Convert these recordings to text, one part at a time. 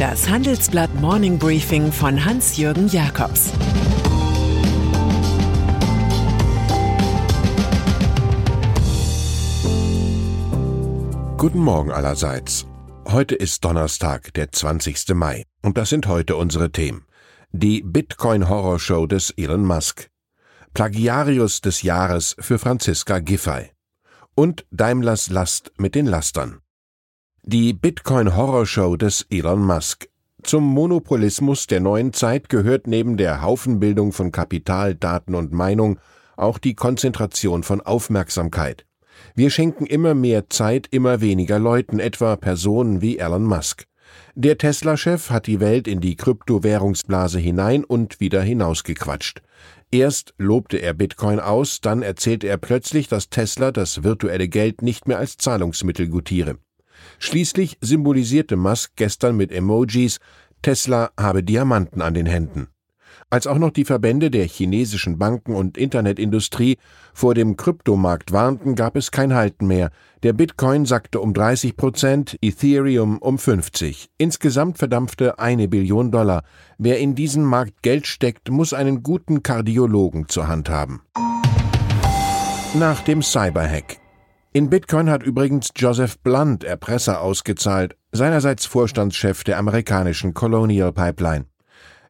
Das Handelsblatt Morning Briefing von Hans-Jürgen Jakobs. Guten Morgen allerseits. Heute ist Donnerstag, der 20. Mai, und das sind heute unsere Themen. Die Bitcoin-Horrorshow des Elon Musk. Plagiarius des Jahres für Franziska Giffey. Und Daimlers Last mit den Lastern. Die Bitcoin-Horrorshow des Elon Musk. Zum Monopolismus der neuen Zeit gehört neben der Haufenbildung von Kapital, Daten und Meinung auch die Konzentration von Aufmerksamkeit. Wir schenken immer mehr Zeit immer weniger Leuten, etwa Personen wie Elon Musk. Der Tesla-Chef hat die Welt in die Kryptowährungsblase hinein und wieder hinausgequatscht. Erst lobte er Bitcoin aus, dann erzählte er plötzlich, dass Tesla das virtuelle Geld nicht mehr als Zahlungsmittel gutiere. Schließlich symbolisierte Musk gestern mit Emojis, Tesla habe Diamanten an den Händen. Als auch noch die Verbände der chinesischen Banken und Internetindustrie vor dem Kryptomarkt warnten, gab es kein Halten mehr. Der Bitcoin sackte um 30%, Ethereum um 50%. Insgesamt verdampfte $1 Billion. Wer in diesen Markt Geld steckt, muss einen guten Kardiologen zur Hand haben. Nach dem Cyberhack. In Bitcoin hat übrigens Joseph Blunt Erpresser ausgezahlt, seinerseits Vorstandschef der amerikanischen Colonial Pipeline.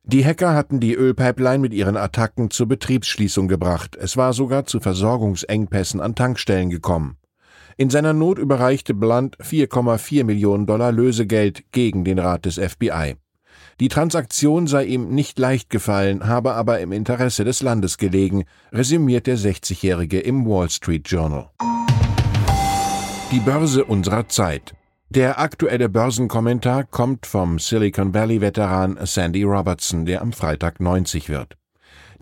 Die Hacker hatten die Ölpipeline mit ihren Attacken zur Betriebsschließung gebracht. Es war sogar zu Versorgungsengpässen an Tankstellen gekommen. In seiner Not überreichte Blunt $4,4 Millionen Lösegeld gegen den Rat des FBI. Die Transaktion sei ihm nicht leicht gefallen, habe aber im Interesse des Landes gelegen, resümiert der 60-Jährige im Wall Street Journal. Die Börse unserer Zeit. Der aktuelle Börsenkommentar kommt vom Silicon Valley-Veteran Sandy Robertson, der am Freitag 90 wird.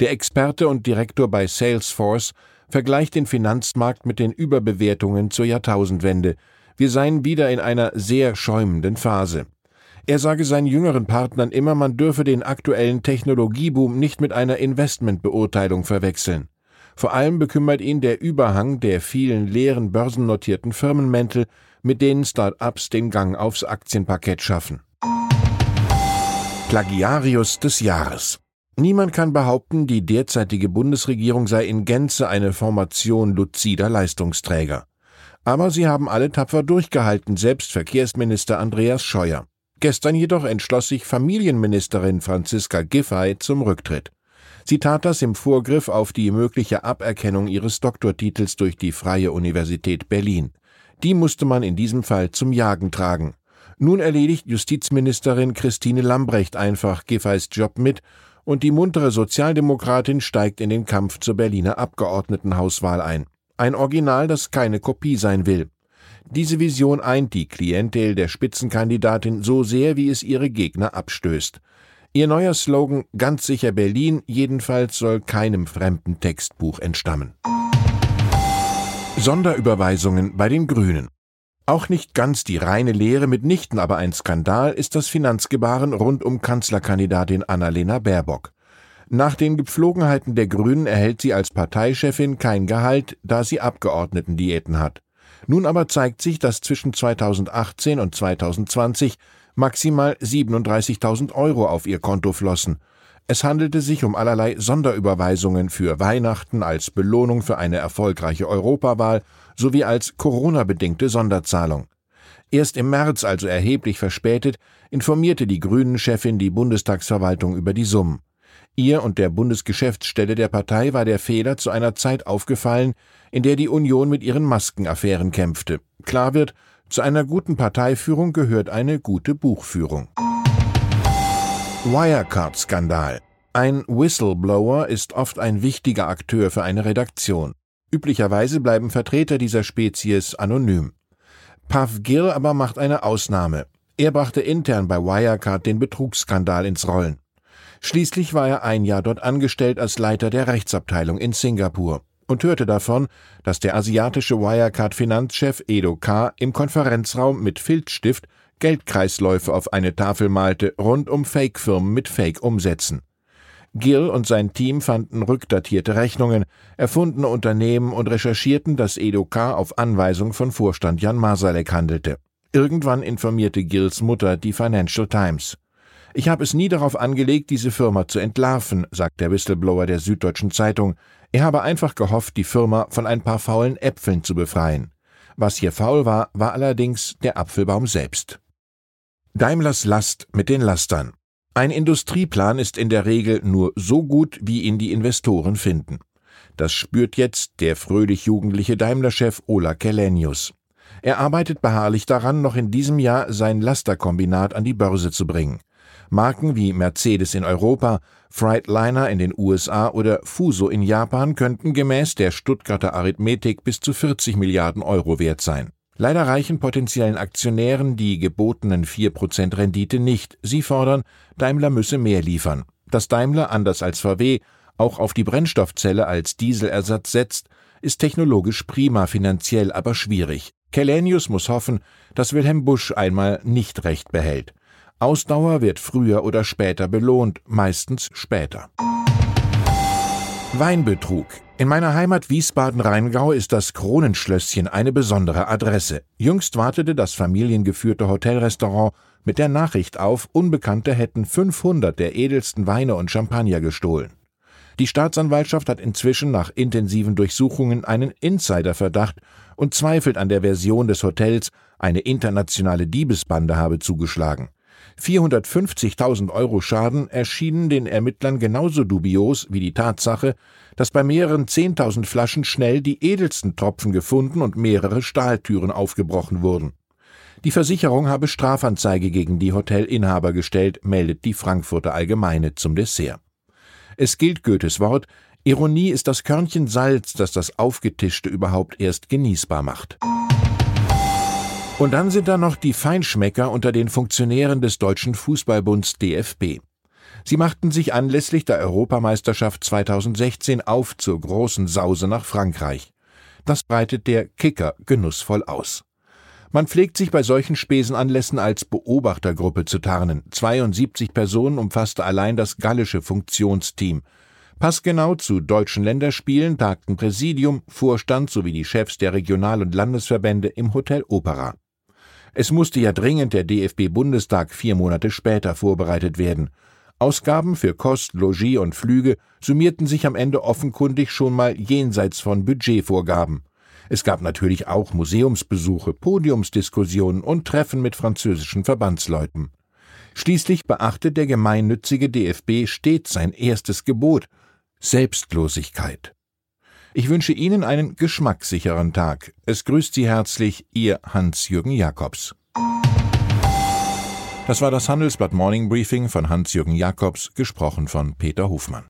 Der Experte und Direktor bei Salesforce vergleicht den Finanzmarkt mit den Überbewertungen zur Jahrtausendwende. Wir seien wieder in einer sehr schäumenden Phase. Er sage seinen jüngeren Partnern immer, man dürfe den aktuellen Technologieboom nicht mit einer Investmentbeurteilung verwechseln. Vor allem bekümmert ihn der Überhang der vielen leeren börsennotierten Firmenmäntel, mit denen Start-ups den Gang aufs Aktienparkett schaffen. Plagiarius des Jahres. Niemand kann behaupten, die derzeitige Bundesregierung sei in Gänze eine Formation luzider Leistungsträger. Aber sie haben alle tapfer durchgehalten, selbst Verkehrsminister Andreas Scheuer. Gestern jedoch entschloss sich Familienministerin Franziska Giffey zum Rücktritt. Sie tat das im Vorgriff auf die mögliche Aberkennung ihres Doktortitels durch die Freie Universität Berlin. Die musste man in diesem Fall zum Jagen tragen. Nun erledigt Justizministerin Christine Lambrecht einfach Giffeys Job mit und die muntere Sozialdemokratin steigt in den Kampf zur Berliner Abgeordnetenhauswahl ein. Ein Original, das keine Kopie sein will. Diese Vision eint die Klientel der Spitzenkandidatin so sehr, wie es ihre Gegner abstößt. Ihr neuer Slogan, ganz sicher Berlin, jedenfalls soll keinem fremden Textbuch entstammen. Sonderüberweisungen bei den Grünen. Auch nicht ganz die reine Lehre, mitnichten aber ein Skandal, ist das Finanzgebaren rund um Kanzlerkandidatin Annalena Baerbock. Nach den Gepflogenheiten der Grünen erhält sie als Parteichefin kein Gehalt, da sie Abgeordnetendiäten hat. Nun aber zeigt sich, dass zwischen 2018 und 2020 maximal 37.000 € auf ihr Konto flossen. Es handelte sich um allerlei Sonderüberweisungen für Weihnachten als Belohnung für eine erfolgreiche Europawahl sowie als Corona-bedingte Sonderzahlung. Erst im März, also erheblich verspätet, informierte die Grünen-Chefin die Bundestagsverwaltung über die Summen. Ihr und der Bundesgeschäftsstelle der Partei war der Fehler zu einer Zeit aufgefallen, in der die Union mit ihren Maskenaffären kämpfte. Klar wird, zu einer guten Parteiführung gehört eine gute Buchführung. Wirecard-Skandal. Ein Whistleblower ist oft ein wichtiger Akteur für eine Redaktion. Üblicherweise bleiben Vertreter dieser Spezies anonym. Pav Gill aber macht eine Ausnahme. Er brachte intern bei Wirecard den Betrugsskandal ins Rollen. Schließlich war er ein Jahr dort angestellt als Leiter der Rechtsabteilung in Singapur und hörte davon, dass der asiatische Wirecard-Finanzchef Edo K. im Konferenzraum mit Filzstift Geldkreisläufe auf eine Tafel malte, rund um Fake-Firmen mit Fake-Umsätzen. Gill und sein Team fanden rückdatierte Rechnungen, erfundene Unternehmen und recherchierten, dass Edo K. auf Anweisung von Vorstand Jan Marsalek handelte. Irgendwann informierte Gills Mutter die Financial Times. »Ich habe es nie darauf angelegt, diese Firma zu entlarven«, sagt der Whistleblower der Süddeutschen Zeitung. Er habe einfach gehofft, die Firma von ein paar faulen Äpfeln zu befreien. Was hier faul war, war allerdings der Apfelbaum selbst. Daimlers Last mit den Lastern. Ein Industrieplan ist in der Regel nur so gut, wie ihn die Investoren finden. Das spürt jetzt der fröhlich jugendliche Daimler-Chef Ola Kellenius. Er arbeitet beharrlich daran, noch in diesem Jahr sein Lasterkombinat an die Börse zu bringen. Marken wie Mercedes in Europa, Freightliner in den USA oder Fuso in Japan könnten gemäß der Stuttgarter Arithmetik bis zu 40 Milliarden Euro wert sein. Leider reichen potenziellen Aktionären die gebotenen 4% Rendite nicht. Sie fordern, Daimler müsse mehr liefern. Dass Daimler, anders als VW, auch auf die Brennstoffzelle als Dieselersatz setzt, ist technologisch prima, finanziell aber schwierig. Kellenius muss hoffen, dass Wilhelm Busch einmal nicht recht behält. Ausdauer wird früher oder später belohnt, meistens später. Weinbetrug. In meiner Heimat Wiesbaden-Rheingau ist das Kronenschlösschen eine besondere Adresse. Jüngst wartete das familiengeführte Hotelrestaurant mit der Nachricht auf, Unbekannte hätten 500 der edelsten Weine und Champagner gestohlen. Die Staatsanwaltschaft hat inzwischen nach intensiven Durchsuchungen einen Insiderverdacht und zweifelt an der Version des Hotels, eine internationale Diebesbande habe zugeschlagen. 450.000 Euro Schaden erschienen den Ermittlern genauso dubios wie die Tatsache, dass bei mehreren 10.000 Flaschen schnell die edelsten Tropfen gefunden und mehrere Stahltüren aufgebrochen wurden. Die Versicherung habe Strafanzeige gegen die Hotelinhaber gestellt, meldet die Frankfurter Allgemeine zum Dessert. Es gilt Goethes Wort, Ironie ist das Körnchen Salz, das das Aufgetischte überhaupt erst genießbar macht. Und dann sind da noch die Feinschmecker unter den Funktionären des Deutschen Fußballbunds DFB. Sie machten sich anlässlich der Europameisterschaft 2016 auf zur großen Sause nach Frankreich. Das breitet der Kicker genussvoll aus. Man pflegt sich bei solchen Spesenanlässen als Beobachtergruppe zu tarnen. 72 Personen umfasste allein das gallische Funktionsteam. Passgenau zu deutschen Länderspielen tagten Präsidium, Vorstand sowie die Chefs der Regional- und Landesverbände im Hotel Opera. Es musste ja dringend der DFB-Bundestag 4 Monate später vorbereitet werden. Ausgaben für Kost, Logis und Flüge summierten sich am Ende offenkundig schon mal jenseits von Budgetvorgaben. Es gab natürlich auch Museumsbesuche, Podiumsdiskussionen und Treffen mit französischen Verbandsleuten. Schließlich beachtet der gemeinnützige DFB stets sein erstes Gebot: Selbstlosigkeit. Ich wünsche Ihnen einen geschmackssicheren Tag. Es grüßt Sie herzlich, Ihr Hans-Jürgen Jakobs. Das war das Handelsblatt Morning Briefing von Hans-Jürgen Jakobs, gesprochen von Peter Hofmann.